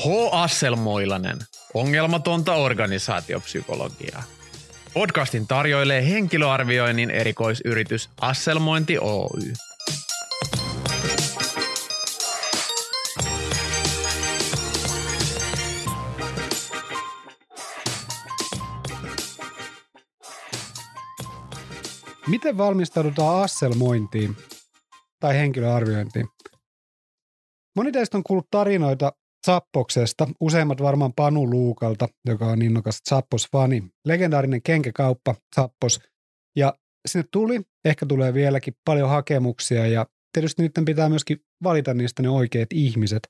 H. Asselmoilanen, ongelmatonta organisaatiopsykologiaa. Podcastin tarjoilee henkilöarvioinnin erikoisyritys Asselmointi Oy. Miten valmistaudutaan asselmointiin tai henkilöarviointiin? Moni teistä on kuullut tarinoita Zappoksesta, useimmat varmaan Panu Luukalta, joka on innokas Zappos-fani. Legendaarinen kenkäkauppa Zappos. Ja sinne tuli, ehkä tulee vieläkin paljon hakemuksia ja tietysti nyt pitää myöskin valita niistä ne oikeat ihmiset,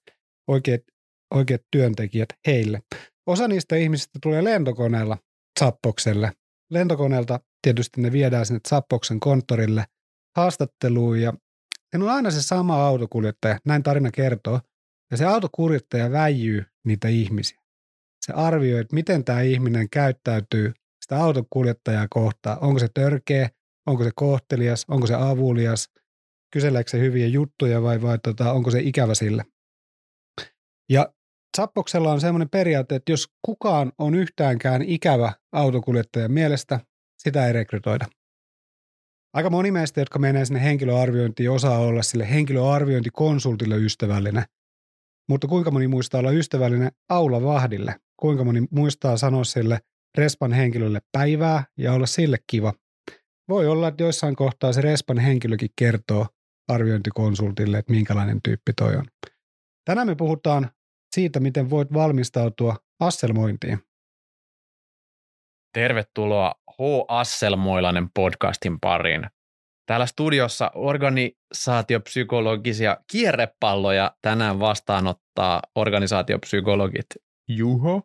oikeat työntekijät heille. Osa niistä ihmisistä tulee lentokoneella Zappokselle. Lentokoneelta tietysti ne viedään sinne Zappoksen konttorille haastatteluun ja siinä on aina se sama autokuljettaja, näin tarina kertoo. Ja se autokuljettaja väijyy niitä ihmisiä. Se arvioi, että miten tämä ihminen käyttäytyy sitä autokuljettajaa kohtaan. Onko se törkeä, onko se kohtelias, onko se avulias, kyseleekö se hyviä juttuja vai onko se ikävä sille. Ja Zappoksella on semmoinen periaate, että jos kukaan on yhtäänkään ikävä autokuljettajan mielestä, sitä ei rekrytoida. Aika moni meistä, jotka menee sinne henkilöarviointiin, osaa olla sille henkilöarviointikonsultille ystävällinen. Mutta kuinka moni muistaa olla ystävällinen aulavahdille? Kuinka moni muistaa sanoa sille respan henkilölle päivää ja olla sille kiva? Voi olla, että joissain kohtaa se respan henkilökin kertoo arviointikonsultille, että minkälainen tyyppi toi on. Tänään me puhutaan siitä, miten voit valmistautua asselmointiin. Tervetuloa H. Asselmoilanen podcastin pariin. Täällä studiossa organisaatiopsykologisia kierrepalloja tänään vastaanottaa organisaatiopsykologit Juho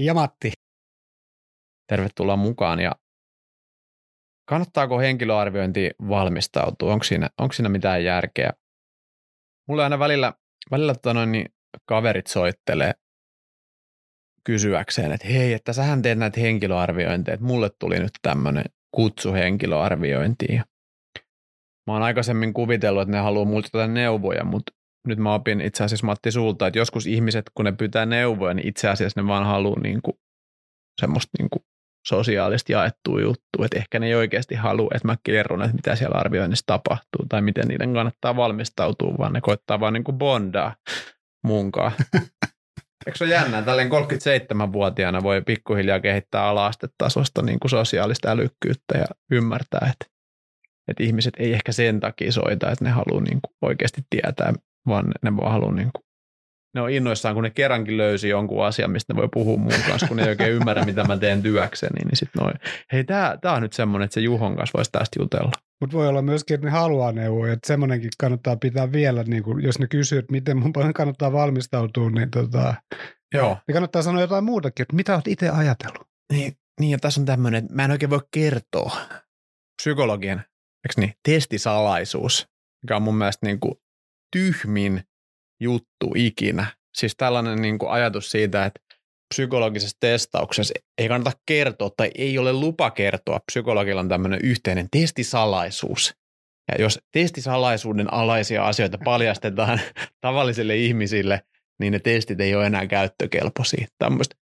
ja Matti. Tervetuloa mukaan. Ja kannattaako henkilöarviointiin valmistautua? Onko siinä mitään järkeä? Mulla aina välillä kaverit soittelee kysyäkseen, että hei, että sähän teet näitä henkilöarviointeja, että mulle tuli nyt tämmöinen kutsu henkilöarviointiin. Mä oon aikaisemmin kuvitellut, että ne haluaa multa tätä neuvoja, mutta nyt mä opin itse asiassa Matti sulta, että joskus ihmiset, kun ne pyytää neuvoja, niin itse asiassa ne vaan haluaa niinku semmoista niinku sosiaalisesti jaettua juttua, että ehkä ne ei oikeasti halua, että mä kerron, että mitä siellä arvioinnissa tapahtuu tai miten niiden kannattaa valmistautua, vaan ne koittaa vaan niinku bondaa munkaan. Eikö se ole jännää? Tälleen 37-vuotiaana voi pikkuhiljaa kehittää ala-astetasosta niin kuin sosiaalista älykkyyttä ja ymmärtää, että ihmiset ei ehkä sen takia soita, että ne haluaa niin kuin oikeasti tietää, vaan ne vaan haluaa niin kuin, ne on innoissaan, kun ne kerrankin löysi jonkun asian, mistä ne voi puhua muun kanssa, kun ne ei oikein ymmärrä, mitä mä teen työkseni, niin sitten noin, hei, tää on nyt semmoinen, että se Juhon kanssa voisi tästä jutella. Mutta voi olla myöskin, että ne haluaa neuvoja, että semmoinenkin kannattaa pitää vielä, niin kun, jos ne kysyy, että miten mun paljon kannattaa valmistautua, niin Joo. Ne kannattaa sanoa jotain muutakin, että mitä olet itse ajatellut. Niin, ja tässä on tämmöinen, että mä en oikein voi kertoa. Psykologien, eikö niin, testisalaisuus, mikä on mun mielestä niin kuin tyhmin juttu ikinä. Siis tällainen niin kuin ajatus siitä, että psykologisessa testauksessa ei kannata kertoa tai ei ole lupa kertoa. Psykologilla on tämmöinen yhteinen testisalaisuus. Ja jos testisalaisuuden alaisia asioita paljastetaan tavallisille ihmisille, niin ne testit ei ole enää käyttökelpoisia. Tämmöistä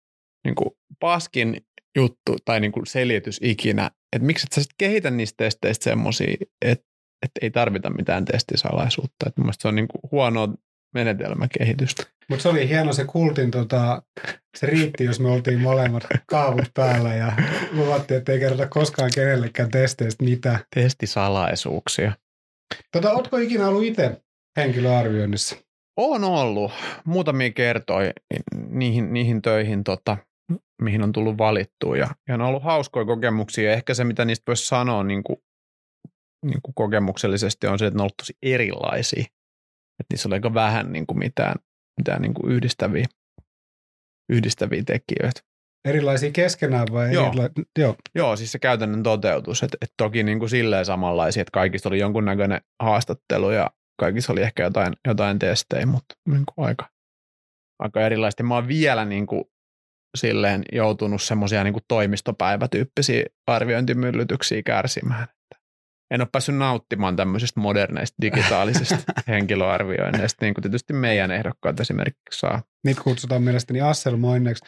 niin kuin paskin juttu tai niin kuin selitys ikinä, että miksi et sä sitten kehitä niistä testeistä semmoisia, että ei tarvita mitään testisalaisuutta. Että mun mielestä se on niin kuin huonoa menetelmäkehitystä. Mutta se oli hieno se kultin, se riitti, jos me oltiin molemmat kaavut päällä ja luvattiin, että ei kerrota koskaan kenellekään testeistä mitään. Testisalaisuuksia. Ootko ikinä ollut itse henkilöarvioinnissa? Oon ollut. Muutamia kertoi niihin töihin, mihin on tullut valittua. Ja on ollut hauskoja kokemuksia. Ehkä se, mitä niistä voisi sanoa niin kuin kokemuksellisesti, on se, että ne on ollut tosi erilaisia. Että niissä oli aika vähän niin kuin mitään niin kuin yhdistäviä tekijöitä. Erilaisia keskenään vai? Joo, Joo siis se käytännön toteutus. Et toki niin kuin silleen samanlaisia, että kaikista oli jonkunnäköinen haastattelu ja kaikissa oli ehkä jotain testejä, mutta niin kuin aika erilaista. Mä oon vielä niin kuin silleen joutunut semmoisia niin kuin toimistopäivätyyppisiä arviointimyllytyksiä kärsimään. en ole päässyt nauttimaan tämmöisestä moderneista digitaalisesta henkilöarvioinneista, niin kuin tietysti meidän ehdokkaat esimerkiksi saa. Niitä kutsutaan mielestäni asselmoinneksi.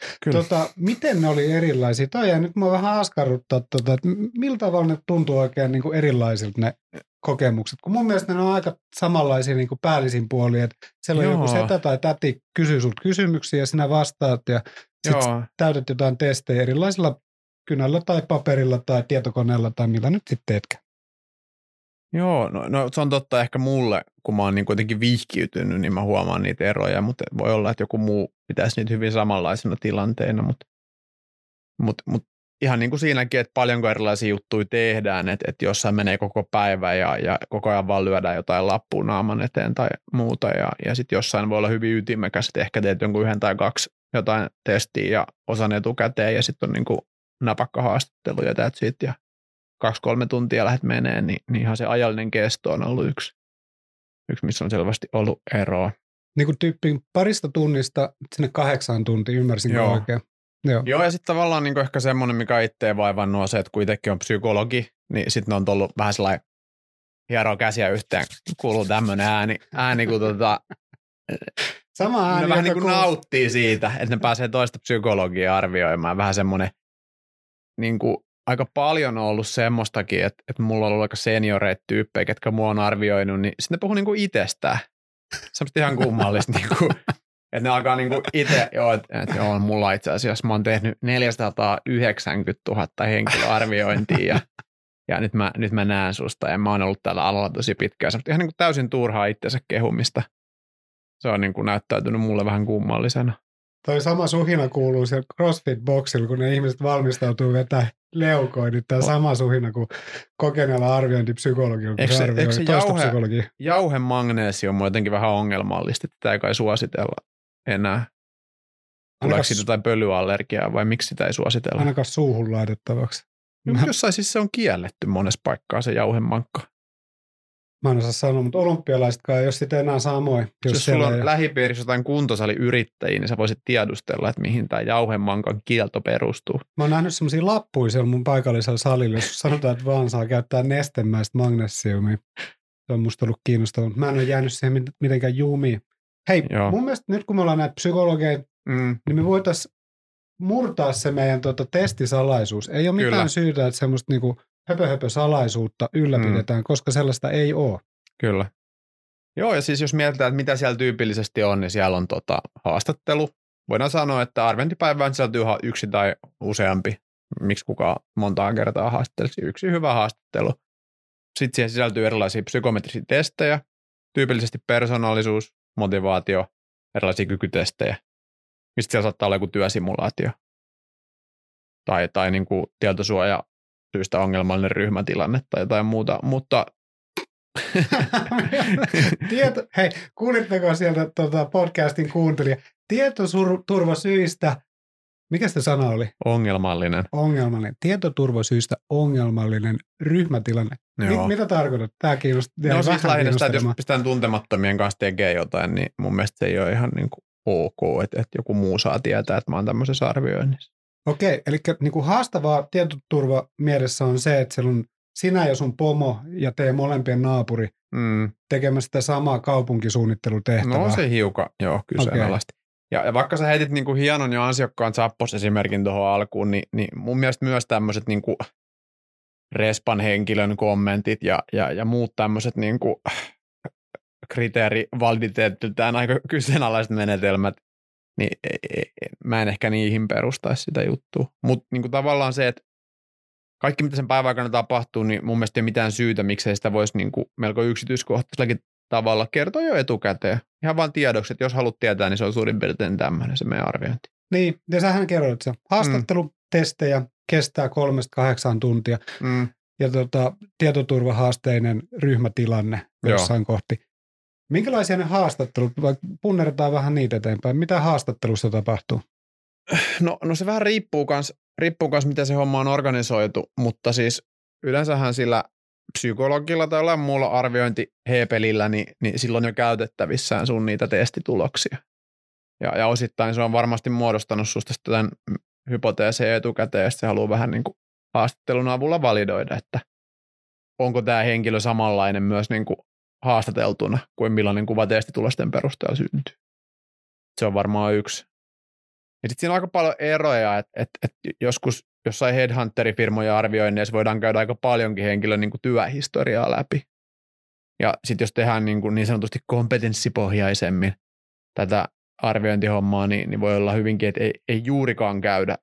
Miten ne oli erilaisia? Ja nyt mä vähän askarruttaa, että miltä tavalla ne tuntuu oikein niin kuin erilaisilta ne kokemukset, kun mun mielestä ne on aika samanlaisia niin kuin päällisin puolin, että siellä on joku setä tai täti kysyy sulta kysymyksiä ja sinä vastaat ja sitten täytät jotain testejä erilaisilla kynällä tai paperilla tai tietokoneella tai millä nyt sitten teetkään. Joo, no se on totta ehkä mulle, kun mä oon niin kuitenkin vihkiytynyt, niin mä huomaan niitä eroja, mutta voi olla, että joku muu pitäisi niitä hyvin samanlaisena tilanteena, mutta ihan niin kuin siinäkin, että paljonko erilaisia juttuja tehdään, että jossain menee koko päivä ja koko ajan vaan lyödään jotain lappua naaman eteen tai muuta ja sitten jossain voi olla hyvin ytimekäs, että ehkä teet jonkun 1 tai 2 jotain testiä ja osan etukäteen ja sitten on niin kuin napakka haastattelu ja täyt siitä ja 2-3 tuntia lähdet menee, niin ihan se ajallinen kesto on ollut yksi, missä on selvästi ollut eroa. Niin kuin tyyppiin parista tunnista sinne 8 tuntia, ymmärsinkö oikein? Joo, ja sitten tavallaan niin ehkä semmoinen, mikä itseä vaivannut on se, että kun itsekin on psykologi, niin sitten on tullut vähän sellainen hieroa käsiä yhteen, kuuluu tämmöinen ääni kun sama ääni, ne vähän niin kuin nauttii siitä, että ne pääsee toista psykologiaa arvioimaan. Vähän semmoinen, niin kuin aika paljon on ollut semmoistakin, että mulla on ollut aika senioreet tyyppejä, ketkä mua on arvioinut, niin sitten ne puhuu niin kuin itsestään. Semmoista ihan kummallista niin kuin. Että ne alkaa niinku itse, mulla itse asiassa, mä oon tehnyt 490 000 henkilöarviointia ja nyt mä näen susta ja mä oon ollut täällä alalla tosi pitkään. Se on ihan niinku täysin turhaa itsensä kehumista. Se on niinku näyttäytynyt mulle vähän kummallisena. Toi sama suhina kuuluu siellä CrossFit-boksilla, kun ne ihmiset valmistautuu vetää leukoin. Nyt tämä sama suhina kuin kokeneella arviointipsykologilla. Eikö se jauhemagneesium on jotenkin vähän ongelmallista? Tätä ei kai suositella enää. Tuleeko siitä jotain pölyallergiaa vai miksi sitä ei suositella? Ainakaan suuhun laitettavaksi. Jossain siis se on kielletty monessa paikkaa se jauhemankka. Mä en osaa sanoa, mutta olympialaisetkaan, jos sitä enää samoin. Jos sulla on lähipiirissä jotain kuntosaliyrittäjiä, niin sä voisit tiedustella, että mihin tämä jauhemankan kielto perustuu. Mä oon nähnyt semmoisia lappuja siellä mun paikallisella salilla, jos sanotaan, että vaan saa käyttää nestemäistä magnesiumia. Se on musta ollut kiinnostavaa, mutta mä en ole jäänyt siihen mitenkään jumiin. Hei, mun mielestä nyt kun me ollaan näitä psykologeita, niin me voitaisiin murtaa se meidän testisalaisuus. Ei ole mitään syytä, että semmoista niinku höpö-höpö-salaisuutta ylläpidetään, koska sellaista ei ole. Kyllä. Joo, ja siis jos mietitään, että mitä siellä tyypillisesti on, niin siellä on haastattelu. Voidaan sanoa, että arviointipäivään sisältyy yksi tai useampi. Miksi kukaan montaa kertaa haastattelisi? Yksi hyvä haastattelu. Sitten siihen sisältyy erilaisia psykometrisiä testejä, tyypillisesti persoonallisuus, motivaatio, erilaisia kykytestejä. Ja sitten siellä saattaa olla joku työsimulaatio tai niin kuin tietosuoja syystä ongelmallinen ryhmätilanne tai jotain muuta, mutta hei, kuulitteko sieltä podcastin kuuntelija? Tietoturvasyistä, mikä se sana oli? Ongelmallinen. Tietoturvasyistä ongelmallinen ryhmätilanne. Mitä tarkoitat? Tämä kiinnostaa. No siis lähinnä sitä, että jos pistetään tuntemattomien kanssa tekemään jotain, niin mun mielestä se ei ole ihan niin kuin ok, että joku muu saa tietää, että mä oon tämmöisessä arvioinnissa. Okei, eli niin kuin haastavaa tietoturva mielessä on se, että siellä on sinä ja sun pomo ja teidän molempien naapuri tekemässä sitä samaa kaupunkisuunnittelutehtävää. No se hiukan, kyseenalaista. Ja vaikka sä heitit niin kuin hienon ja ansiokkaan zappos esimerkin tuohon alkuun, niin mun mielestä myös tämmöiset niin kuin respan henkilön kommentit ja muut tämmöiset niin kuin kriteerivaliditeettiltään aika kyseenalaiset menetelmät, niin mä en ehkä niihin perustaisi sitä juttua. Mutta niin tavallaan se, että kaikki mitä sen päivän aikana tapahtuu, niin mun mielestä ei ole mitään syytä, miksei sitä voisi niin melko yksityiskohtaisellakin tavalla kertoa jo etukäteen. Ihan vaan tiedoksi, että jos haluat tietää, niin se on suurin piirtein tämmöinen se meidän arviointi. Niin, ja sähän kerroit, että se haastattelutestejä kestää 3-8 tuntia ja tietoturvahaasteinen ryhmätilanne jossain kohti. Minkälaisia ne haastattelut, punnertaan vähän niitä eteenpäin. Mitä haastattelussa tapahtuu? No se vähän riippuu kans, miten se homma on organisoitu, mutta siis yleensähän sillä psykologilla tai jollain muulla arviointihepelillä, niin silloin jo käytettävissään sun niitä testituloksia. Ja osittain se on varmasti muodostanut susta tämän hypoteesin etukäteen, ja se haluaa vähän niin kuin haastattelun avulla validoida, että onko tämä henkilö samanlainen myös niin kuin haastateltuna kuin millainen kuva testitulosten perusteella syntyy. Se on varmaan yksi. Ja sitten siinä on aika paljon eroja, että joskus jossain headhunterifirmoja arvioinneissa voidaan käydä aika paljonkin henkilön niin kuin työhistoriaa läpi. Ja sitten jos tehdään niin kuin niin sanotusti kompetenssipohjaisemmin tätä arviointihommaa, niin voi olla hyvinkin, että ei juurikaan käydä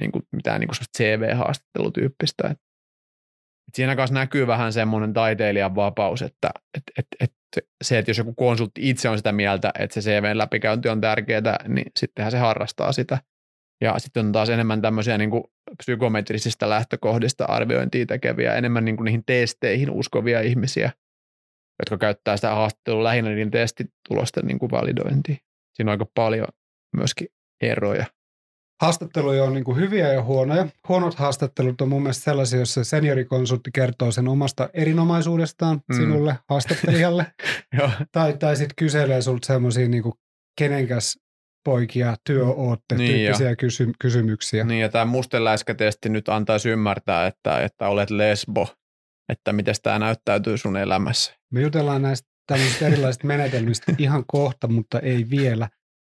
niin kuin mitään niin kuin CV-haastattelutyyppistä. Et siinä kanssa näkyy vähän semmoinen taiteilijan vapaus, että se, että jos joku konsultti itse on sitä mieltä, että se CVn läpikäynti on tärkeää, niin sittenhän se harrastaa sitä. Ja sitten on taas enemmän tämmöisiä niin kuin psykometrisistä lähtökohdista arviointia tekeviä, enemmän niin kuin niihin testeihin uskovia ihmisiä, jotka käyttää sitä haastattelua lähinnä niiden testitulosten niin kuin validointiin. Siinä on aika paljon myöskin eroja. Haastatteluja on niin kuin hyviä ja huonoja. Huonot haastattelut on mun mielestä sellaisia, joissa seniorikonsultti kertoo sen omasta erinomaisuudestaan sinulle, haastattelijalle. tai sitten kyselee sinulta sellaisia, niin kuin kenenkäs poikia työootte, niin tyyppisiä kysymyksiä. Niin, ja tämä mustenläiskätesti nyt antaisi ymmärtää, että olet lesbo, että miten tämä näyttäytyy sun elämässä. Me jutellaan näistä tämmöisistä erilaisista menetelmistä ihan kohta, mutta ei vielä.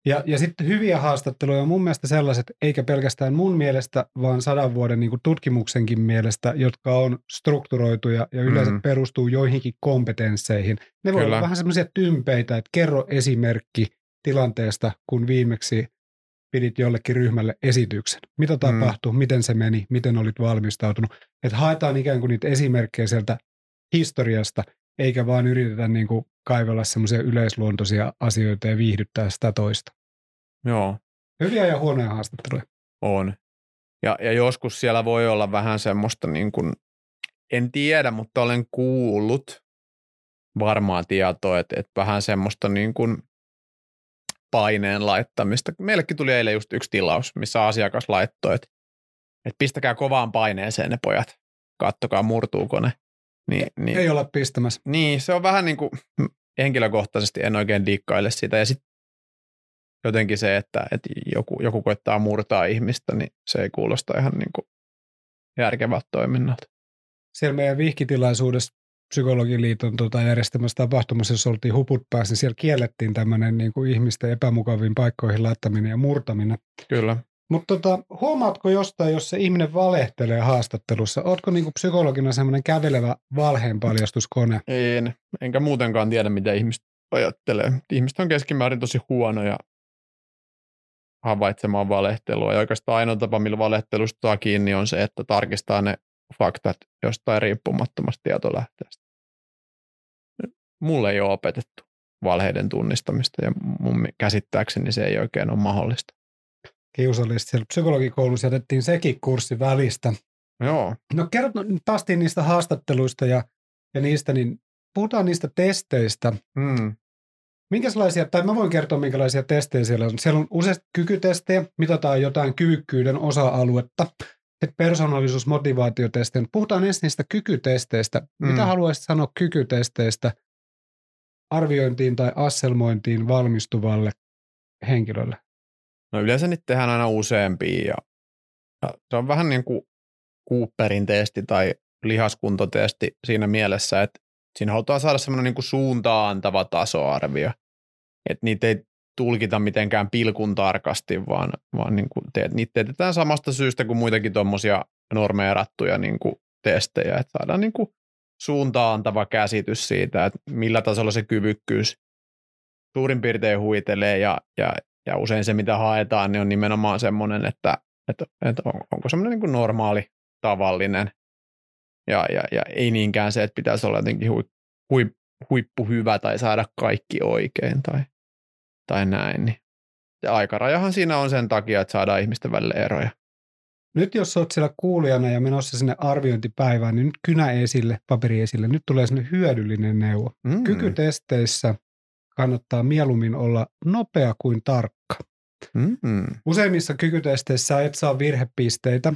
Ja sitten hyviä haastatteluja on mun mielestä sellaiset, eikä pelkästään mun mielestä, vaan 100 vuoden niin kuin tutkimuksenkin mielestä, jotka on strukturoituja ja yleensä perustuu joihinkin kompetensseihin. Ne voi olla vähän semmoisia tympeitä, että kerro esimerkki tilanteesta, kun viimeksi pidit jollekin ryhmälle esityksen. Mitä tapahtui, miten se meni, miten olit valmistautunut. Että haetaan ikään kuin niitä esimerkkejä sieltä historiasta, eikä vaan yritetä niin kuin kaivella semmoisia yleisluontoisia asioita ja viihdyttää sitä toista. Joo. Hyviä ja huonoja haastatteluja. On. Ja joskus siellä voi olla vähän semmoista, niin kuin, en tiedä, mutta olen kuullut varmaa tietoa, että vähän semmoista niin kuin paineen laittamista. Meillekin tuli eilen just yksi tilaus, missä asiakas laittoi, että pistäkää kovaan paineeseen ne pojat, kattokaa murtuuko ne. Niin, ei olla pistämässä. Niin, se on vähän niin kuin henkilökohtaisesti en oikein diikkaile sitä. Ja sitten jotenkin se, että joku koettaa murtaa ihmistä, niin se ei kuulosta ihan niin kuin järkevältä toiminnalta. Siellä meidän vihkitilaisuudessa Psykologiliiton järjestämässä tapahtumassa, jos oltiin huput päässä, niin siellä kiellettiin tämmöinen niin kuin ihmisten epämukaviin paikkoihin laittaminen ja murtaminen. Kyllä. Mutta huomaatko jostain, jos se ihminen valehtelee haastattelussa? Ootko niinku psykologina semmoinen kävelevä valheenpaljastuskone? En, enkä muutenkaan tiedä, mitä ihmiset ajattelee. Ihmiset on keskimäärin tosi huonoja havaitsemaan valehtelua. Ja oikeastaan ainoa tapa, millä valehtelusta saa kiinni, on se, että tarkistaa ne faktat jostain riippumattomasta tietolähteestä. Mulle ei ole opetettu valheiden tunnistamista, ja mun käsittääkseni se ei oikein ole mahdollista. Kiusallista. Siellä psykologikoulussa jätettiin sekin kurssi välistä. Joo. No kerrot päästiin niistä haastatteluista ja niistä, niin puhutaan niistä testeistä. Minkälaisia, tai mä voin kertoa minkälaisia testejä siellä on. Siellä on useasti kykytestejä, mitataan jotain kyvykkyyden osa-aluetta. Sitten persoonallisuus, motivaatiotestejä. Puhutaan ensin niistä kykytesteistä. Mitä haluaisit sanoa kykytesteistä arviointiin tai asselmointiin valmistuvalle henkilölle? No yleensä niitä tehdään aina useampia ja se on vähän niin kuin Cooperin testi tai lihaskuntotesti siinä mielessä, että siinä halutaan saada semmoinen niin kuin suuntaan antava tasoarvio, että niitä ei tulkita mitenkään pilkun tarkasti, vaan niin kuin niitä teetetään samasta syystä kuin muitakin tuommoisia normeerattuja niin kuin testejä, että saadaan niin kuin suuntaan antava käsitys siitä, että millä tasolla se kyvykkyys suurin piirtein huitelee ja usein se, mitä haetaan, niin on nimenomaan semmoinen, että onko semmoinen niin kuin normaali, tavallinen. Ja ei niinkään se, että pitäisi olla jotenkin huippuhyvä tai saada kaikki oikein tai näin. Ja aikarajahan siinä on sen takia, että saadaan ihmisten välillä eroja. Nyt jos olet siellä kuulijana ja menossa sinne arviointipäivään, niin nyt kynä esille, paperi esille. Nyt tulee sinne hyödyllinen neuvo. Kykytesteissä kannattaa mieluummin olla nopea kuin tarkka. Useimmissa kykytesteissä et saa virhepisteitä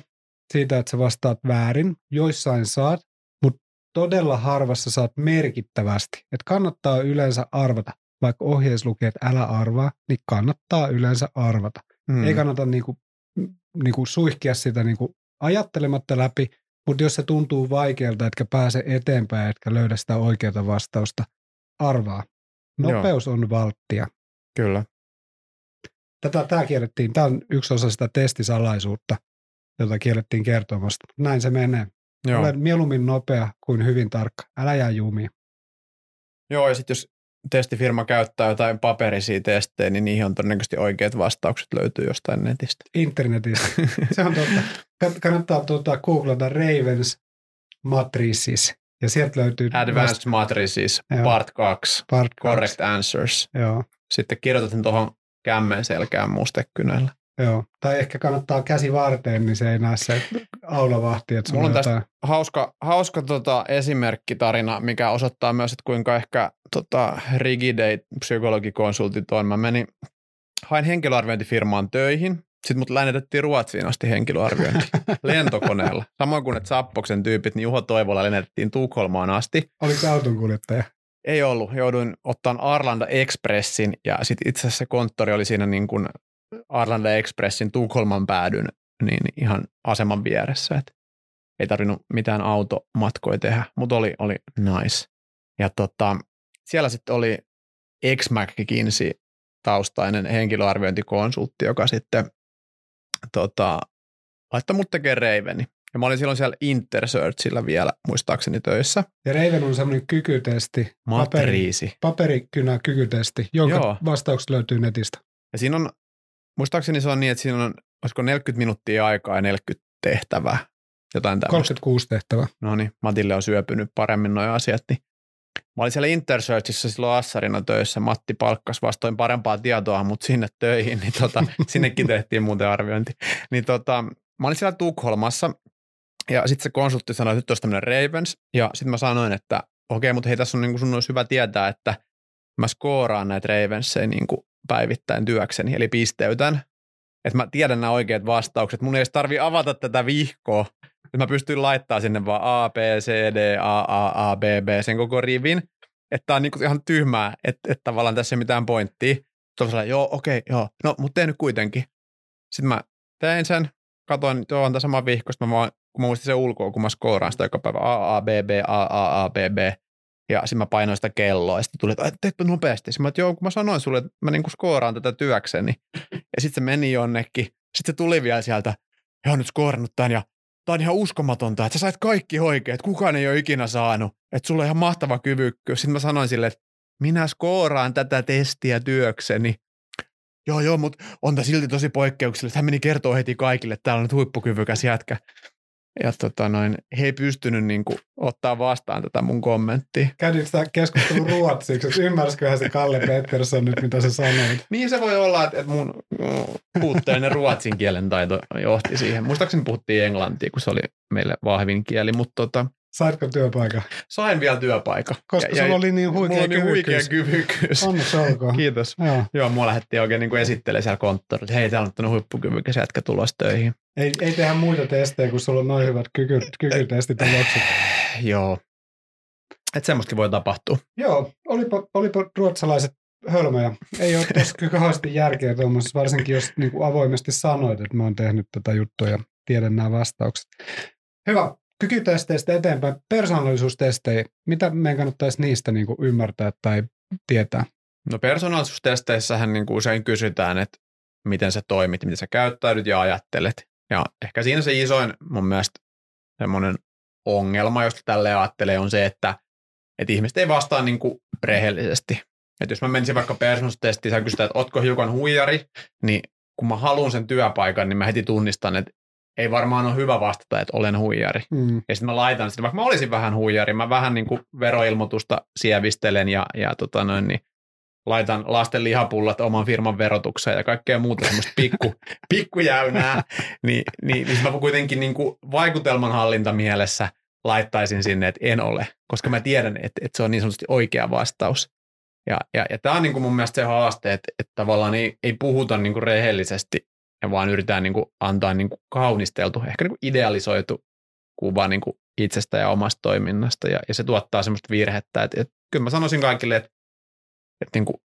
siitä, että sä vastaat väärin. Joissain saat, mutta todella harvassa saat merkittävästi. Et kannattaa yleensä arvata. Vaikka ohjeessa lukee, että älä arvaa, niin kannattaa yleensä arvata. Ei kannata niinku suihkia sitä niinku ajattelematta läpi, Mutta jos se tuntuu vaikealta, etkä pääse eteenpäin, etkä löydä sitä oikeata vastausta, arvaa. Nopeus on valttia. Kyllä. Tämä kierrettiin. Tämä on yksi osa sitä testisalaisuutta, jota kierrettiin kertomasta. Näin se menee. Joo. Olen mieluummin nopea kuin hyvin tarkka. Älä jää jumiin. Joo, ja sitten jos testifirma käyttää jotain paperisia testejä, niin niihin on todennäköisesti oikeat vastaukset löytyy jostain netistä. Internetistä. Se on totta. Kannattaa googlata Ravens Matrices. Ja sieltä löytyy... Advanced Matrices, part 2. Correct answers. Joo. Sitten kirjoitat sen tuohon kämmen selkään mustekynällä. Joo. Tai ehkä kannattaa käsi varteen, niin se ei näe se aulavahti. Että mulla on tästä hauska esimerkkitarina, mikä osoittaa myös, että kuinka ehkä rigideit psykologikonsultit on. Mä hain henkilöarviointifirmaan töihin, sitten mut lännetettiin Ruotsiin asti henkilöarviointi lentokoneella. Samoin kuin että Sappoksen tyypit, niin Juho Toivola lännetettiin Tukholmaan asti. Oliko autonkuljettaja? Ei ollut. Jouduin ottaan Arlanda Expressin ja sitten itse asiassa se konttori oli siinä niin kuin Arlanda Expressin Tukholman päädyn niin ihan aseman vieressä. Et ei tarvinnut mitään automatkoja tehdä, mutta oli nice. Ja siellä sitten oli ex-McKinsey taustainen henkilöarviointikonsultti, joka sitten laittoi mut tekemään Raveni. Ja mä olin silloin siellä Intersearchilla vielä muistaakseni töissä. Ja Raven on semmoinen kykytesti. Matriisi. Paperikynä kykytesti, jonka vastaukset löytyy netistä. Ja siinä on, muistaakseni se on niin, että siinä on, olisiko 40 minuuttia aikaa ja 40 tehtävää. Jotain tämmöistä. 36 tehtävää. No niin, Matille on syöpynyt paremmin nuo asiat. Niin. Mä olin siellä Intersearchissa silloin assarina töissä. Matti palkkasi vastoin parempaa tietoa, mutta sinne töihin, niin sinnekin tehtiin muuten arviointi. Niin mä olin siellä Tukholmassa. Ja sitten se konsultti sanoi, että nyt olisi tämmöinen Ravens, ja sitten mä sanoin, että okei, mutta hei, tässä on niin kuin sun olisi hyvä tietää, että mä skooraan näitä Ravensseja niin kuin päivittäin työkseni, eli pisteytän, että mä tiedän nämä oikeat vastaukset. Mun ei edes tarvitse avata tätä vihkoa, että mä pystyn laittamaan sinne vaan A, B, C, D, A, B, B, sen koko rivin, että tää on niin kuin ihan tyhmää, että tavallaan tässä ei mitään pointtia. Tuolla joo, okei, joo, no, mutta tehnyt kuitenkin. Sitten mä tein sen, katoin, joo, on tämä sama vihko, sitten mä vaan kun mä muistin sen ulkoa, kun mä skooraan sitä joka päivä AABB, AAABB, ja sitten mä painoin sitä kelloa, ja sitten tuli, että teetpä nopeasti. Sitten mä, että joo, kun mä sanoin sulle, että mä niinku skooraan tätä työkseni, ja sitten se meni jonnekin, sitten se tuli vielä sieltä, joo, nyt skoorannut tämän, ja tää on ihan uskomatonta, että sä sait kaikki oikeet, kukaan ei ole ikinä saanut, että sulla on ihan mahtava kyvykkyys. Sitten mä sanoin sille, että minä skooraan tätä testiä työkseni. Joo, mutta on tää silti tosi poikkeuksellista, hän meni kertoo heti kaikille, että täällä on nyt huippukyvykäs jätkä. Ja he ei pystynyt niinku ottaa vastaan tätä mun kommenttia. Käydikö tämä keskustelu ruotsiksi? Ymmärsiköhän se Kalle Pettersson nyt, mitä sä sanoit? Niin se voi olla, että mun puutteellinen ruotsin kielen taito johti siihen. Muistaakseni puhuttiin englantia, kun se oli meille vahvin kieli, mutta Saitko työpaikan? Sain vielä työpaikan. Koska sulla oli niin huikea kyvykkyys. Onneksi olkoon. Kiitos. Joo, mua lähdettiin oikein niin esittelemään siellä konttorilla. Hei, täällä on tämmöinen huippukyvykäs jätkä tulossa töihin. Ei tehdä muita testejä, kun sulla on noin hyvät kykytestit ja lapset. Joo. Että semmoistakin voi tapahtua. Joo, olipa ruotsalaiset hölmöjä. Ei ole tässä kauheasti järkeä tuommoisessa, varsinkin jos niin kuin avoimesti sanoit, että mä oon tehnyt tätä juttua ja tiedän nämä vastaukset. Hyvä. Kykytesteistä eteenpäin, persoonallisuustestejä. Mitä meidän kannattaisi niistä niin kuin ymmärtää tai tietää? No persoonallisuustesteissähän niin kuin usein kysytään, että miten sä toimit, miten sä käyttäydyt ja ajattelet. Ja ehkä siinä se isoin mun mielestä semmoinen ongelma, josta tälleen ajattelee, on se, että ihmiset ei vastaa niin kuin rehellisesti. Että jos mä menisin vaikka persoonallisuustestiin ja kysytään, että ootko hiukan huijari, niin kun mä haluan sen työpaikan, niin mä heti tunnistan, että ei varmaan ole hyvä vastata, että olen huijari. Ja sitten mä laitan sitä, vaikka mä olisin vähän huijari, mä vähän niin kuin veroilmoitusta sievistelen ja laitan lasten lihapullat oman firman verotukseen ja kaikkea muuta semmoista pikkujäynää. Niin mä kuitenkin niin kuin vaikutelmanhallinta mielessä laittaisin sinne, että en ole, koska mä tiedän, että se on niin sanotusti oikea vastaus. Ja tämä on niin kuin mun mielestä se haaste, että tavallaan ei puhuta niin kuin rehellisesti, ja vaan yritetään niin kuin antaa niin kuin kaunisteltu, ehkä niin kuin idealisoitu kuva niin kuin itsestä ja omasta toiminnasta. Ja se tuottaa semmoista virhettä. Että kyllä mä sanoisin kaikille, että niin kuin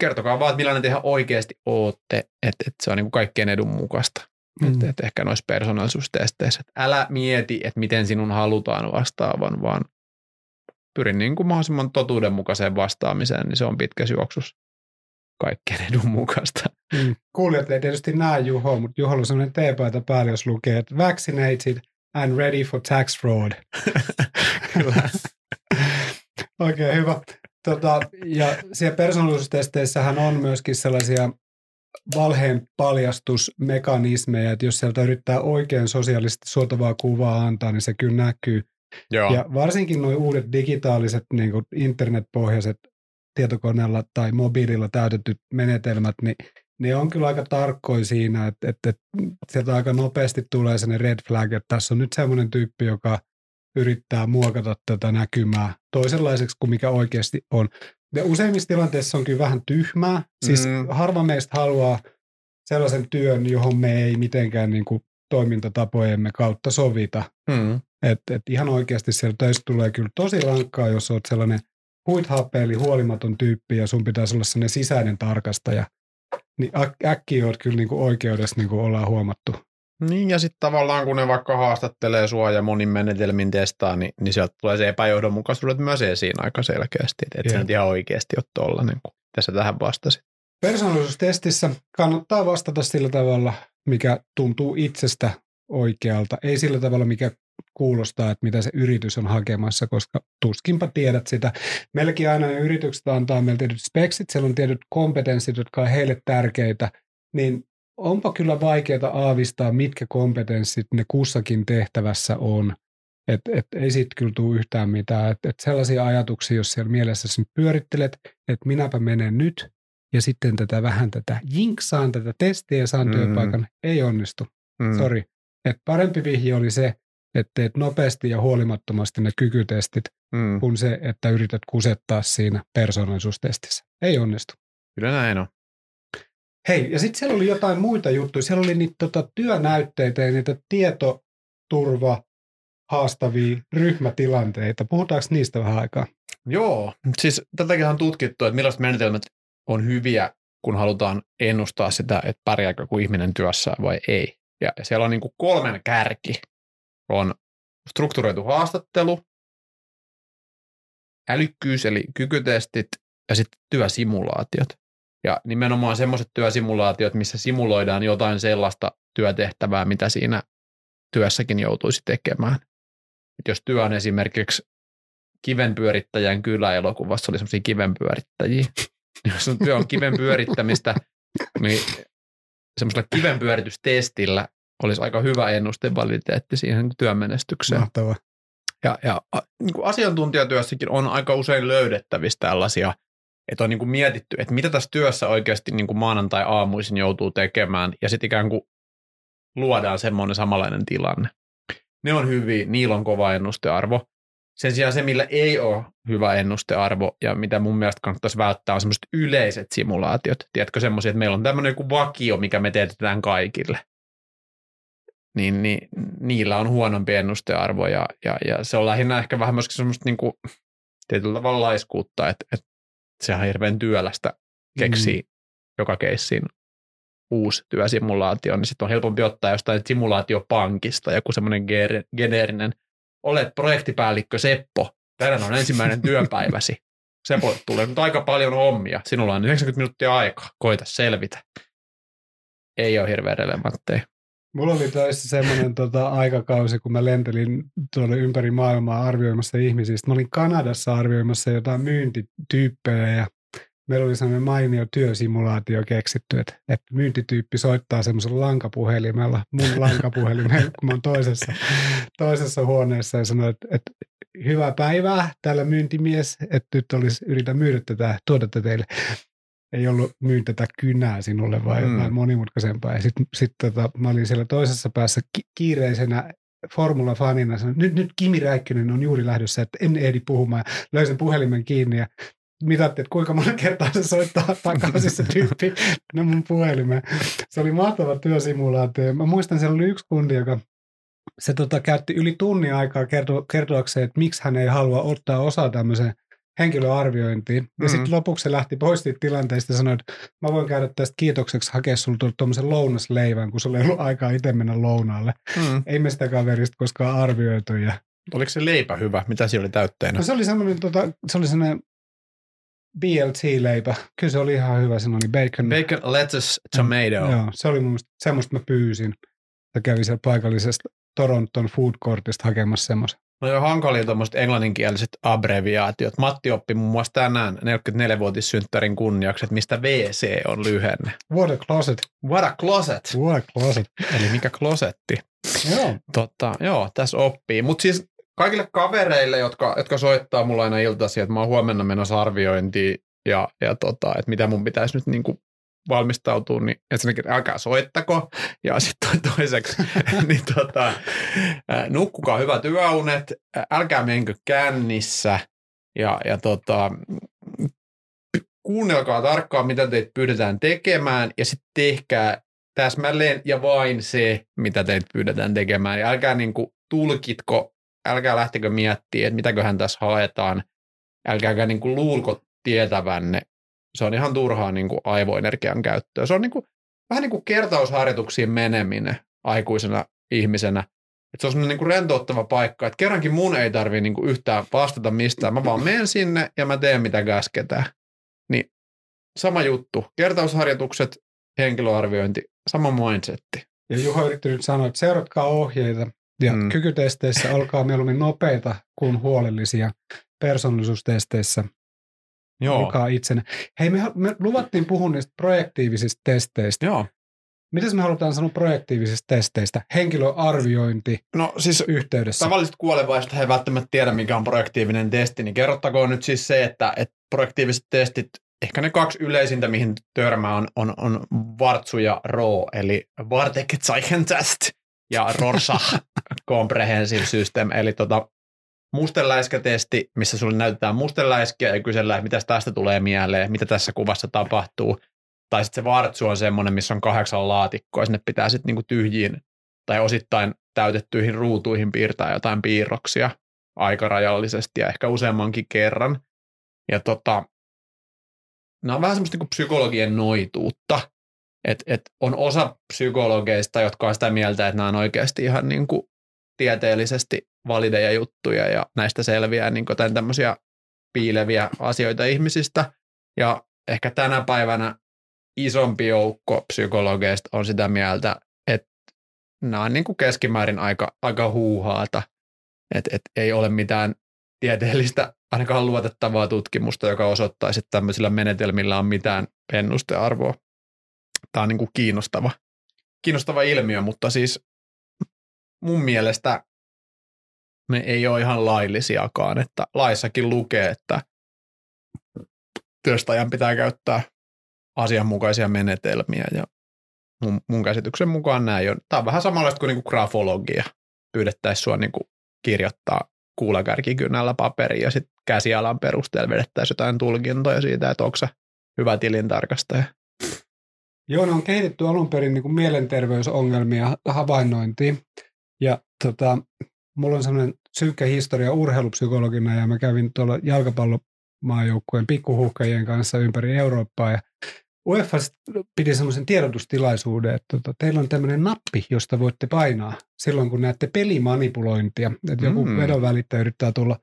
kertokaa vaan, että millainen te ihan oikeasti ootte. Että se on niin kuin kaikkien edun mukaista. Että ehkä noissa persoonallisuustesteissä, että älä mieti, että miten sinun halutaan vastaavan, vaan pyrin niin kuin mahdollisimman totuudenmukaiseen vastaamiseen, niin se on pitkä juoksus kaikkien edun mukaista. Kuulijat ei tietysti näe Juho, mutta Juholla on sellainen teepaita päälle, jos lukee, että vaccinated and ready for tax fraud. Kyllä. Oikein hyvä. Ja siellä persoonallisuustesteissähän on myöskin sellaisia valheen paljastusmekanismeja, että jos sieltä yrittää oikein sosiaalisesti suotavaa kuvaa antaa, niin se kyllä näkyy. Joo. Ja varsinkin nuo uudet digitaaliset niin kuin internetpohjaiset tietokoneella tai mobiililla täytetyt menetelmät, niin ne on kyllä aika tarkkoja siinä, että sieltä aika nopeasti tulee sellainen red flag, että tässä on nyt semmoinen tyyppi, joka yrittää muokata tätä näkymää toisenlaiseksi kuin mikä oikeasti on. Ja useimmissa tilanteissa on kyllä vähän tyhmää. Siis harva meistä haluaa sellaisen työn, johon me ei mitenkään niin kuin toimintatapojemme kautta sovita. Et ihan oikeasti siellä töissä tulee kyllä tosi rankkaa, jos olet sellainen huithapeeli, huolimaton tyyppi ja sun pitäisi olla sellainen sisäinen tarkastaja. Niin äkkiä olet kyllä niin kuin oikeudessa, niin kuin ollaan huomattu. Niin, ja sitten tavallaan kun ne vaikka haastattelee sua ja monin menetelmin testaa, niin sieltä tulee se epäjohdonmukaisuudet myös esiin aika selkeästi, että et sä nyt ihan oikeasti ole tollainen, kun tässä tähän vastasit. Persoonallisuustestissä kannattaa vastata sillä tavalla, mikä tuntuu itsestä oikealta, ei sillä tavalla, mikä kuulostaa, että mitä se yritys on hakemassa, koska tuskinpa tiedät sitä. Melkein aina ne yritykset antaa meille tietyt speksit, siellä on tietyt kompetenssit, jotka on heille tärkeitä, niin onpa kyllä vaikeaa aavistaa, mitkä kompetenssit ne kussakin tehtävässä on. Et ei siitä kyllä tule yhtään mitään. Et sellaisia ajatuksia, jos siellä mielessäsi nyt pyörittelet, että minäpä menen nyt ja sitten tätä vähän tätä jinksaan tätä testiä ja saan työpaikan, ei onnistu. Sori. Et parempi vihje oli se, että teet nopeasti ja huolimattomasti ne kykytestit, kuin se, että yrität kusettaa siinä persoonallisuustestissä. Ei onnistu. Kyllä näin on. Hei, ja sitten siellä oli jotain muita juttuja. Siellä oli niitä työnäytteitä ja niitä tietoturva haastavia ryhmätilanteita. Puhutaanko niistä vähän aikaa? Joo, siis tätäkin on tutkittu, että millaiset menetelmät on hyviä, kun halutaan ennustaa sitä, että pärjääkö joku ihminen työssä vai ei. Ja siellä on niin kuin kolmen kärki. On strukturoitu haastattelu, älykkyys eli kykytestit ja sitten työsimulaatiot. Ja nimenomaan semmoiset työsimulaatiot, missä simuloidaan jotain sellaista työtehtävää, mitä siinä työssäkin joutuisi tekemään. Et jos työ on esimerkiksi kivenpyörittäjän kyläelokuvassa, oli semmoisia kivenpyörittäjiä. Jos sun työ on kivenpyörittämistä, niin semmoisella kivenpyöritystestillä olisi aika hyvä ennustevaliteetti siihen työmenestykseen. Mahtavaa. Ja niin kuin asiantuntijatyössäkin on aika usein löydettävissä tällaisia, että on niin kuin mietitty, että mitä tässä työssä oikeasti niin kuin maanantai-aamuisin joutuu tekemään, ja sitten ikään kuin luodaan semmoinen samanlainen tilanne. Ne on hyviä, niillä on kova ennustearvo. Sen sijaan se, millä ei ole hyvä ennustearvo, ja mitä mun mielestä kannattaisi välttää, on semmoiset yleiset simulaatiot. Tiedätkö semmoisia, että meillä on tämmöinen joku vakio, mikä me teetetään kaikille. Niin niillä on huonompi ennustearvo, ja se on lähinnä ehkä vähän myöskin semmoista niin kuin tietyllä tavalla laiskuutta, että sehän on hirveän työlästä keksii joka keissiin uusi työsimulaatio, niin sitten on helpompi ottaa jostain simulaatiopankista joku semmoinen geneerinen, olet projektipäällikkö Seppo, tänään on ensimmäinen työpäiväsi. Seppo, tulee nyt aika paljon hommia, sinulla on 90 minuuttia aikaa, koita selvitä. Ei ole hirveän relevantteja. Mulla oli töissä semmoinen aikakausi, kun mä lentelin tuolla ympäri maailmaa arvioimassa ihmisistä. Mä olin Kanadassa arvioimassa jotain myyntityyppejä ja meillä oli semmoinen mainio työsimulaatio keksitty, että myyntityyppi soittaa semmoisella lankapuhelimella, mun lankapuhelimella, kun mä oon toisessa huoneessa ja sanoi, että hyvää päivää, täällä myyntimies, että nyt olisi yritä myydä tätä, tuoda teille. Ei ollut myy tätä kynää sinulle, vai jotain monimutkaisempaa. Ja sitten mä olin siellä toisessa päässä kiireisenä formulafanina. Sanoin, nyt Kimi Räikkönen on juuri lähdössä, että en ehdi puhumaan. Löysin puhelimen kiinni ja mitattiin, että kuinka monta kertaa se soittaa takaisin se tyyppi mun puhelimeen. Se oli mahtava työsimulaatio. Mä muistan, siellä oli yksi kundi, joka se käytti yli tunnin aikaa kertoakseen, että miksi hän ei halua ottaa osaa tämmöiseen henkilöarviointiin. Ja sitten lopuksi se lähti pois siitä tilanteesta ja sanoi, että mä voin käydä tästä kiitokseksi hakea sulle tuommoisen lounasleivän, kun sulla ei ollut aikaa itse mennä lounaalle. Ei me sitä kaverista koskaan arvioitu. Ja... Oliko se leipä hyvä? Mitä siinä oli täytteenä? No, se oli sellainen, BLT-leipä. Kyllä se oli ihan hyvä. Siinä oli bacon, lettuce, tomato. Joo, se oli mun mielestä semmoista mä pyysin. Ja kävi siellä paikallisesta Toronton food courtista hakemassa semmoisen. No joo, hankalia tuommoiset englanninkieliset abbreviaatiot. Matti oppi muun muassa tänään 44-vuotissynttärin kunniaksi, että mistä WC on lyhenne. What a closet. What a closet. What a closet. Eli mikä klosetti. Joo. Joo, tässä oppii. Mutta siis kaikille kavereille, jotka soittaa mulla aina iltaisin, että mä oon huomenna menossa arviointiin että mitä mun pitäisi nyt niinku valmistautuu, niin ensinnäkin älkää soittako, ja sitten toiseksi niin nukkukaa hyvät työunet, älkää menkö kännissä, ja kuunnelkaa tarkkaan, mitä teitä pyydetään tekemään, ja sitten tehkää täsmälleen ja vain se, mitä teitä pyydetään tekemään, ja älkää niinku tulkitko, älkää lähtekö miettimään, että mitäköhän tässä haetaan, älkääkä niinku luulko tietävänne. Se on ihan turhaa niin kuin aivoenergian käyttöä. Se on niin kuin, vähän niin kuin kertausharjoituksiin meneminen aikuisena ihmisenä. Että se on semmoinen niin kuin rentouttava paikka, että kerrankin mun ei tarvitse niin kuin yhtään vastata mistään. Mä vaan menen sinne ja mä teen mitä käsketään. Niin sama juttu. Kertausharjoitukset, henkilöarviointi, sama mindsetti. Ja Juha on yrittänyt sanoa, että seuratkaa ohjeita ja kykytesteissä olkaa mieluummin nopeita kuin huolellisia persoonallisuustesteissä. Joo. Mikä itsenä. Hei, me luvattiin puhua niistä projektiivisista testeistä. Joo. Mitäs me halutaan sanoa projektiivisista testeistä? Henkilöarviointi yhteydessä. Tavalliset kuolevaista he eivät välttämättä tiedä, mikä on projektiivinen testi, niin kerrottakoon nyt siis se, että projektiiviset testit, ehkä ne kaksi yleisintä, mihin törmää on Vartsu ja Roo, eli Warteck-Zeichentest ja Rorschach Comprehensive System, eli musteläiskätesti, missä sulle näytetään musteläiskiä ja kysellään, mitä tästä tulee mieleen, mitä tässä kuvassa tapahtuu. Tai sitten se Vartsu on semmoinen, missä on 8 laatikkoa ja sinne pitää sitten niinku tyhjiin tai osittain täytettyihin ruutuihin piirtää jotain piirroksia aikarajallisesti ja ehkä useammankin kerran. Ja nämä on vähän semmoista niinku psykologien noituutta. Et on osa psykologeista, jotka on sitä mieltä, että nämä on oikeasti ihan niinku tieteellisesti valideja juttuja ja näistä selviää niin tämmöisiä piileviä asioita ihmisistä. Ja ehkä tänä päivänä isompi joukko psykologeista on sitä mieltä, että nämä on niin kuin keskimäärin aika huuhaata. Et ei ole mitään tieteellistä, ainakaan luotettavaa tutkimusta, joka osoittaisi, että tämmöisillä menetelmillä on mitään ennustearvoa. Tämä on niin kuin kiinnostava ilmiö, mutta siis mun mielestä ne ei ole ihan laillisiakaan, että laissakin lukee, että työstäjän pitää käyttää asianmukaisia menetelmiä ja mun käsityksen mukaan näin on. Tämä on vähän samanlaista kuin niinku grafologia. Pyydettäisiin sua niinku kirjoittaa kuulakärkikynällä paperia ja sitten käsialan perusteella vedettäisiin jotain tulkintoja siitä, että onko se hyvä tilintarkastaja. Joo, ne on kehitetty alun perin niinku mielenterveysongelmia havainnointiin ja mulla on semmoinen synkkä historia urheilupsykologina ja mä kävin tuolla jalkapallomaajoukkueen pikkuhuhkajien kanssa ympäri Eurooppaa ja UEFA piti semmoisen tiedotustilaisuuden, että teillä on tämmöinen nappi, josta voitte painaa silloin, kun näette pelimanipulointia. Että joku vedon välittäjä yrittää tulla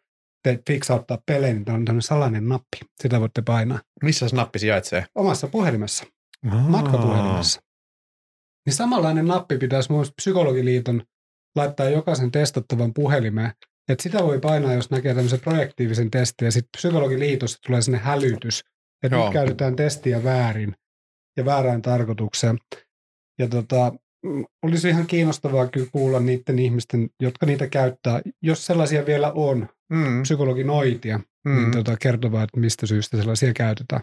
fiksauttaa pelejä, niin tämä on tämmöinen salainen nappi. Sitä voitte painaa. Missä se nappi sijaitsee? Omassa puhelimessa, matkapuhelimessa. Niin samanlainen nappi pitäisi myös Psykologiliiton laittaa jokaisen testattavan puhelimeen. Että sitä voi painaa, jos näkee tämmöisen projektiivisen testin, ja sitten Psykologiliitossa tulee sinne hälytys, että nyt käytetään testiä väärin ja väärään tarkoitukseen. Ja olisi ihan kiinnostavaa kyllä kuulla niiden ihmisten, jotka niitä käyttää, jos sellaisia vielä on, psykologinoitia, niin kertovaa, että mistä syystä sellaisia käytetään.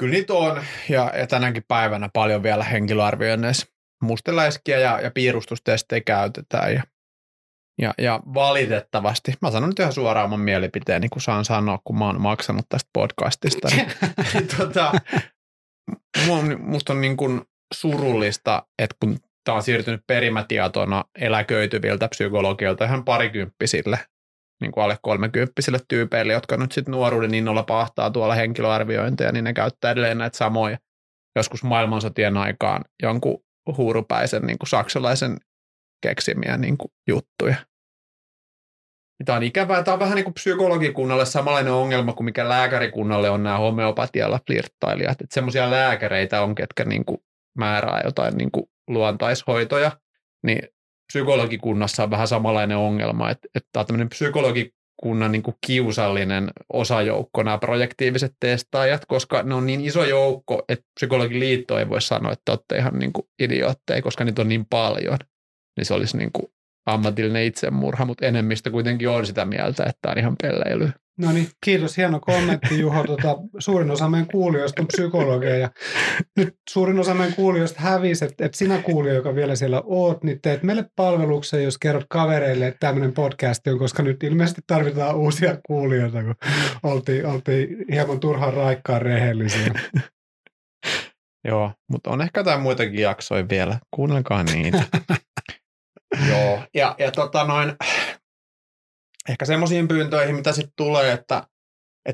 Kyllä niitä on, ja tänäkin päivänä paljon vielä henkilöarvioinneissa. Musteläiskiä ja piirustustestejä käytetään ja valitettavasti, mä sanon nyt ihan suoraan oman mielipiteeni, kun saan sanoa, kun mä oon maksanut tästä podcastista. Niin, musta on niin kuin surullista, että kun tää on siirtynyt perimätietona eläköityviltä psykologilta ihan parikymppisille niin kuin alle 30-sille tyypeille, jotka nyt sitten nuoruuden innolla pahtaa tuolla henkilöarviointeja, niin ne käyttää edelleen näitä samoja joskus maailmansotien aikaan jonkun huurupäisen niin kuin saksalaisen keksimiä niin kuin juttuja. Tämä on ikävää. Tämä on vähän niin kuin psykologikunnalle samanlainen ongelma kuin mikä lääkärikunnalle on nämä homeopatialla flirttailijat. Että semmoisia lääkäreitä on, ketkä niin kuin määrää jotain niin kuin luontaishoitoja, niin psykologikunnassa on vähän samanlainen ongelma, että tämä on tämmöinen psykologikunnan niin kuin kiusallinen osajoukko, nämä projektiiviset testaajat, koska ne on niin iso joukko, että psykologiliitto ei voi sanoa, että olette ihan niin kuin idiootteja, koska niitä on niin paljon, niin se olisi niin kuin ammatillinen itsemurha, mutta enemmistö kuitenkin on sitä mieltä, että tämä on ihan pelleily. No niin, kiitos. Hieno kommentti, Juho. Suurin osa meidän kuulijoista on psykologeja. Ja nyt suurin osa meidän kuulijoista hävisi, että sinä kuulija, joka vielä siellä oot, niin teet meille palveluksen, jos kerrot kavereille, että tämmöinen podcast on, koska nyt ilmeisesti tarvitaan uusia kuulijoita, kun oltiin hieman turhaan raikkaan rehellisiä. Joo, mutta on ehkä jotain muitakin jaksoja vielä. Kuunnelkaa niitä. Joo, ja ehkä semmoisiin pyyntöihin, mitä sitten tulee, että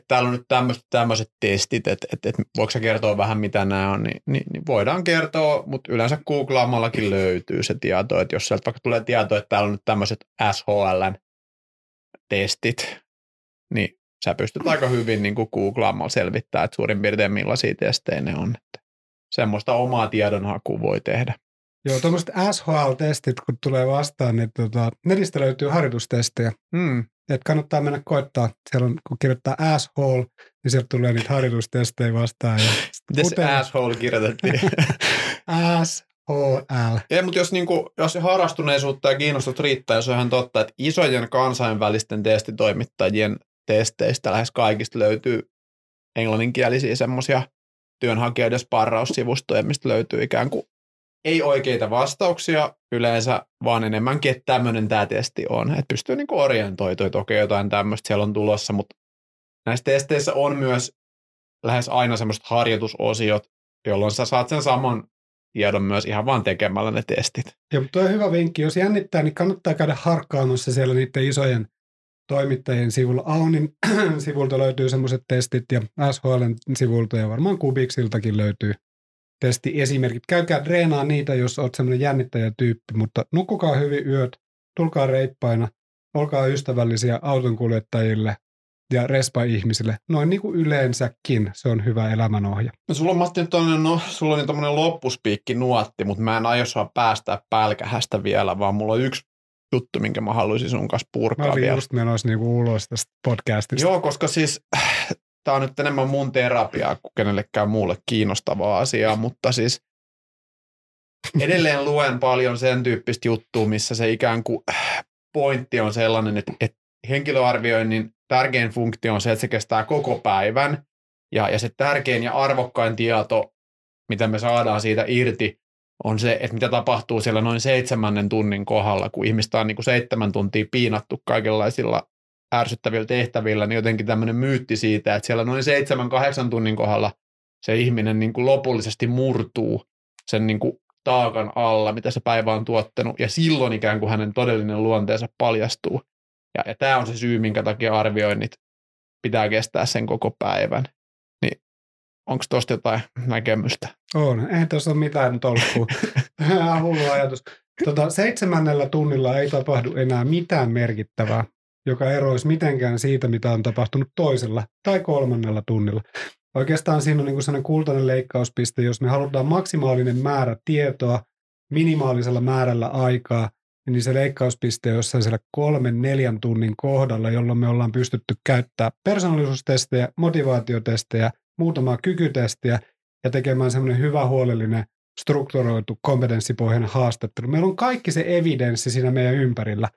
täällä on nyt tämmöiset testit, että voiko sä kertoa vähän, mitä nämä on, niin voidaan kertoa, mutta yleensä googlaamallakin löytyy se tieto, että jos sieltä vaikka tulee tieto, että täällä on nyt tämmöiset SHL-testit, niin sä pystyt aika hyvin niin kuin googlaamalla selvittämään, että suurin piirtein millaisia testejä ne on. Että semmoista omaa tiedonhakua voi tehdä. Joo, tuommoiset SHL-testit, kun tulee vastaan, niin netistä löytyy harjoitustestejä. Että kannattaa mennä koittaa. Siellä on, kun kirjoittaa asshole, niin sieltä tulee niitä harjoitustestejä vastaan. Miten se asshole kirjoitettiin? SHL. Ei, mutta jos harrastuneisuutta ja kiinnostus riittää, jos on ihan totta, että isojen kansainvälisten testitoimittajien testeistä lähes kaikista löytyy englanninkielisiä semmoisia työnhakijoiden sparraussivustoja, mistä löytyy ikään kuin ei oikeita vastauksia yleensä, vaan enemmänkin, että tämmöinen tämä testi on. Että pystyy niinku orientoitua, että okei, jotain tämmöistä siellä on tulossa, mutta näissä testeissä on myös lähes aina semmoiset harjoitusosiot, jolloin sä saat sen saman tiedon myös ihan vaan tekemällä ne testit. Joo, mutta tuo on hyvä vinkki. Jos jännittää, niin kannattaa käydä harkkaamassa siellä niiden isojen toimittajien sivulla. Aunin sivulta löytyy semmoiset testit ja SHLn sivulta ja varmaan Kubiksiltakin löytyy testiesimerkit. Käykää treenaa niitä, jos olet sellainen jännittäjätyyppi, mutta nukkukaa hyvin yöt, tulkaa reippaina, olkaa ystävällisiä autonkuljettajille ja respa-ihmisille. Noin niin kuin yleensäkin, se on hyvä elämänohja. No, sulla on, Matti, sulla on tommoinen loppuspiikki nuotti, mutta mä en aio saa päästä pälkähästä vielä, vaan mulla on yksi juttu, minkä mä haluaisin sun kanssa purkaa vielä. Mä olin vielä just menossa niin kuin ulos tästä podcastista. Joo, koska siis tämä on nyt enemmän mun terapiaa kuin kenellekään muulle kiinnostavaa asiaa, mutta siis edelleen luen paljon sen tyyppistä juttua, missä se ikään kuin pointti on sellainen, että henkilöarvioinnin tärkein funktio on se, että se kestää koko päivän ja se tärkein ja arvokkain tieto, mitä me saadaan siitä irti, on se, että mitä tapahtuu siellä noin 7 tunnin kohdalla, kun ihmistä on niin kuin 7 tuntia piinattu kaikenlaisilla ärsyttävillä tehtävillä, niin jotenkin tämmöinen myytti siitä, että siellä noin 7-8 tunnin kohdalla se ihminen niin kuin lopullisesti murtuu sen niin kuin taakan alla, mitä se päivä on tuottanut, ja silloin ikään kuin hänen todellinen luonteensa paljastuu. Ja tämä on se syy, minkä takia arvioinnit pitää kestää sen koko päivän. Niin onko tuosta jotain näkemystä? On, ei tuossa ole mitään tolkkua. Hullu ajatus. 7 tunnilla ei tapahdu enää mitään merkittävää, joka eroisi mitenkään siitä, mitä on tapahtunut toisella tai 3. tunnilla. Oikeastaan siinä on niin kuin sellainen kultainen leikkauspiste, jos me halutaan maksimaalinen määrä tietoa minimaalisella määrällä aikaa, niin se leikkauspiste on jossain siellä 3-4 tunnin kohdalla, jolloin me ollaan pystytty käyttämään persoonallisuustestejä, motivaatiotestejä, muutamaa kykytestiä ja tekemään semmoinen hyvä, huolellinen, strukturoitu, kompetenssipohjainen haastattelu. Meillä on kaikki se evidenssi siinä meidän ympärillä.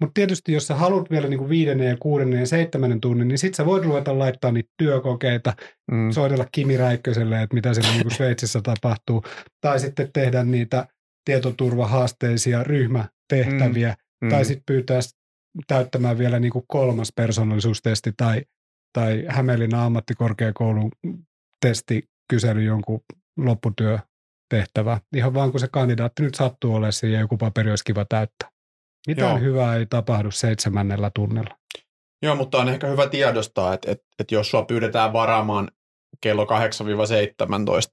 Mutta tietysti, jos sä haluat vielä niinku 5., 6. ja 7. tunnin, niin sit sä voit ruveta laittaa niitä työkokeita, soitella Kimi Räikköselle, että mitä siellä niinku Sveitsissä tapahtuu, tai sitten tehdä niitä tietoturvahaasteisia ryhmätehtäviä, tai sitten pyytää täyttämään vielä niinku 3. persoonallisuustesti tai Hämeenlinnan ammattikorkeakoulun testikysely jonkun lopputyötehtävä. Ihan vaan kun se kandidaatti nyt sattuu olemaan siihen, joku paperi olisi kiva täyttää. Mitään hyvää ei tapahdu 7. tunnilla. Joo, mutta on ehkä hyvä tiedostaa, että jos sua pyydetään varaamaan kello 8-17,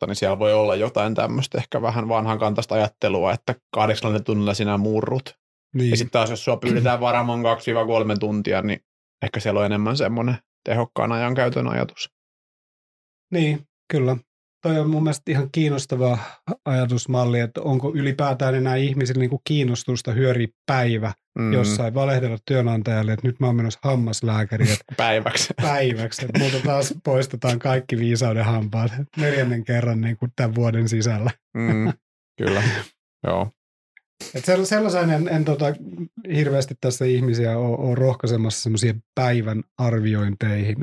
niin siellä voi olla jotain tämmöistä ehkä vähän vanhankantaista ajattelua, että 8 tunnilla sinä murrut. Niin. Ja sitten taas, jos sua pyydetään varaamaan 2-3 tuntia, niin ehkä siellä on enemmän semmoinen tehokkaan ajankäytön ajatus. Niin, kyllä. Toi on mun mielestä ihan kiinnostava ajatusmalli, että onko ylipäätään enää ihmisillä niin kuin kiinnostusta hyöri päivä jossain, valehdella työnantajalle, että nyt mä oon menossa hammaslääkäriin. Päiväksi. Että multa taas poistetaan kaikki viisauden hampaat 4. kerran niin kuin tämän vuoden sisällä. Kyllä, joo. Että sellaisen en hirveästi tässä ihmisiä ole rohkaisemassa semmoisiin päivän arviointeihin.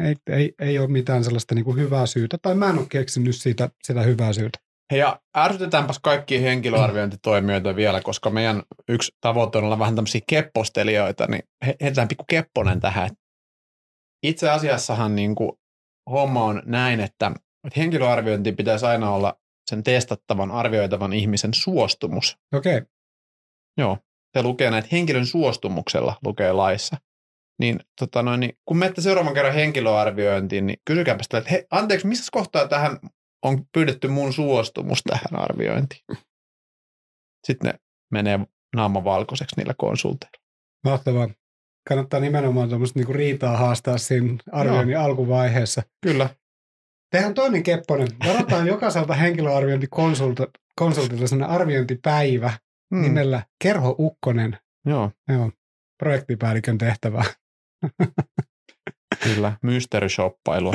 Ei ole mitään sellaista niin kuin hyvää syytä, tai mä en ole keksinyt siitä sitä hyvää syytä. Hei, ja ärsytetäänpäs kaikkia henkilöarviointitoimijoita vielä, koska meidän yksi tavoite on olla vähän tämmöisiä keppostelijoita, niin heitetään pikku kepponen tähän. Itse asiassahan niin kuin homma on näin, että henkilöarviointi pitäisi aina olla sen testattavan, arvioitavan ihmisen suostumus. Okei. Okay. Joo, se lukee näin, että henkilön suostumuksella lukee laissa. Niin, kun menette seuraavan kerran henkilöarviointiin, niin kysykääpä sitä, että hei, anteeksi, missä kohtaa tähän on pyydetty mun suostumus tähän arviointiin? Sitten ne menee naama valkoiseksi niillä konsulteilla. Mahtavaa. Kannattaa nimenomaan tuommoista niinku riitaa haastaa siinä arvioinnin alkuvaiheessa. Kyllä. Tehän toinen kepponen. Varataan jokaiselta henkilöarviointikonsultilta sellainen arviointipäivä. Nimellä Kerho Ukkonen. Joo. Projektipäällikön tehtävä. Kyllä, mystery-shoppailua.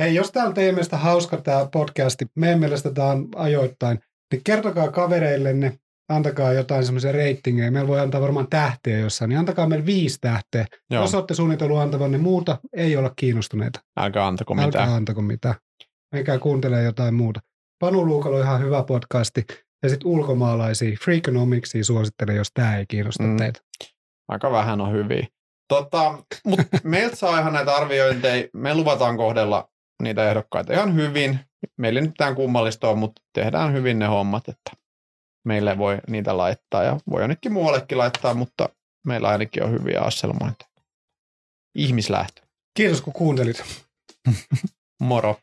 Hei, jos täällä teidän mielestä hauska tämä podcasti, meidän mielestä tämä on ajoittain, niin kertokaa kavereillenne, antakaa jotain semmoisia reitingejä. Meillä voi antaa varmaan tähtiä jossain, niin antakaa meille 5 tähteä. Joo. Jos olette suunnitellut antavanne muuta, ei olla kiinnostuneita. Älkää antako mitään. Menkää kuuntelemaan jotain muuta. Panu Luukalo on ihan hyvä podcasti. Ja sitten ulkomaalaisia Freakonomicsia suosittelen, jos tämä ei kiinnosta teitä. Aika vähän on hyviä. Mutta meiltä saa ihan näitä arviointeja. Me luvataan kohdella niitä ehdokkaita ihan hyvin. Meillä ei nyt mitään kummallista ole, mutta tehdään hyvin ne hommat, että meille voi niitä laittaa. Ja voi jonnekin muuallekin laittaa, mutta meillä ainakin on hyviä asselmointeja. Ihmislähtö. Kiitos kun kuuntelit. Moro.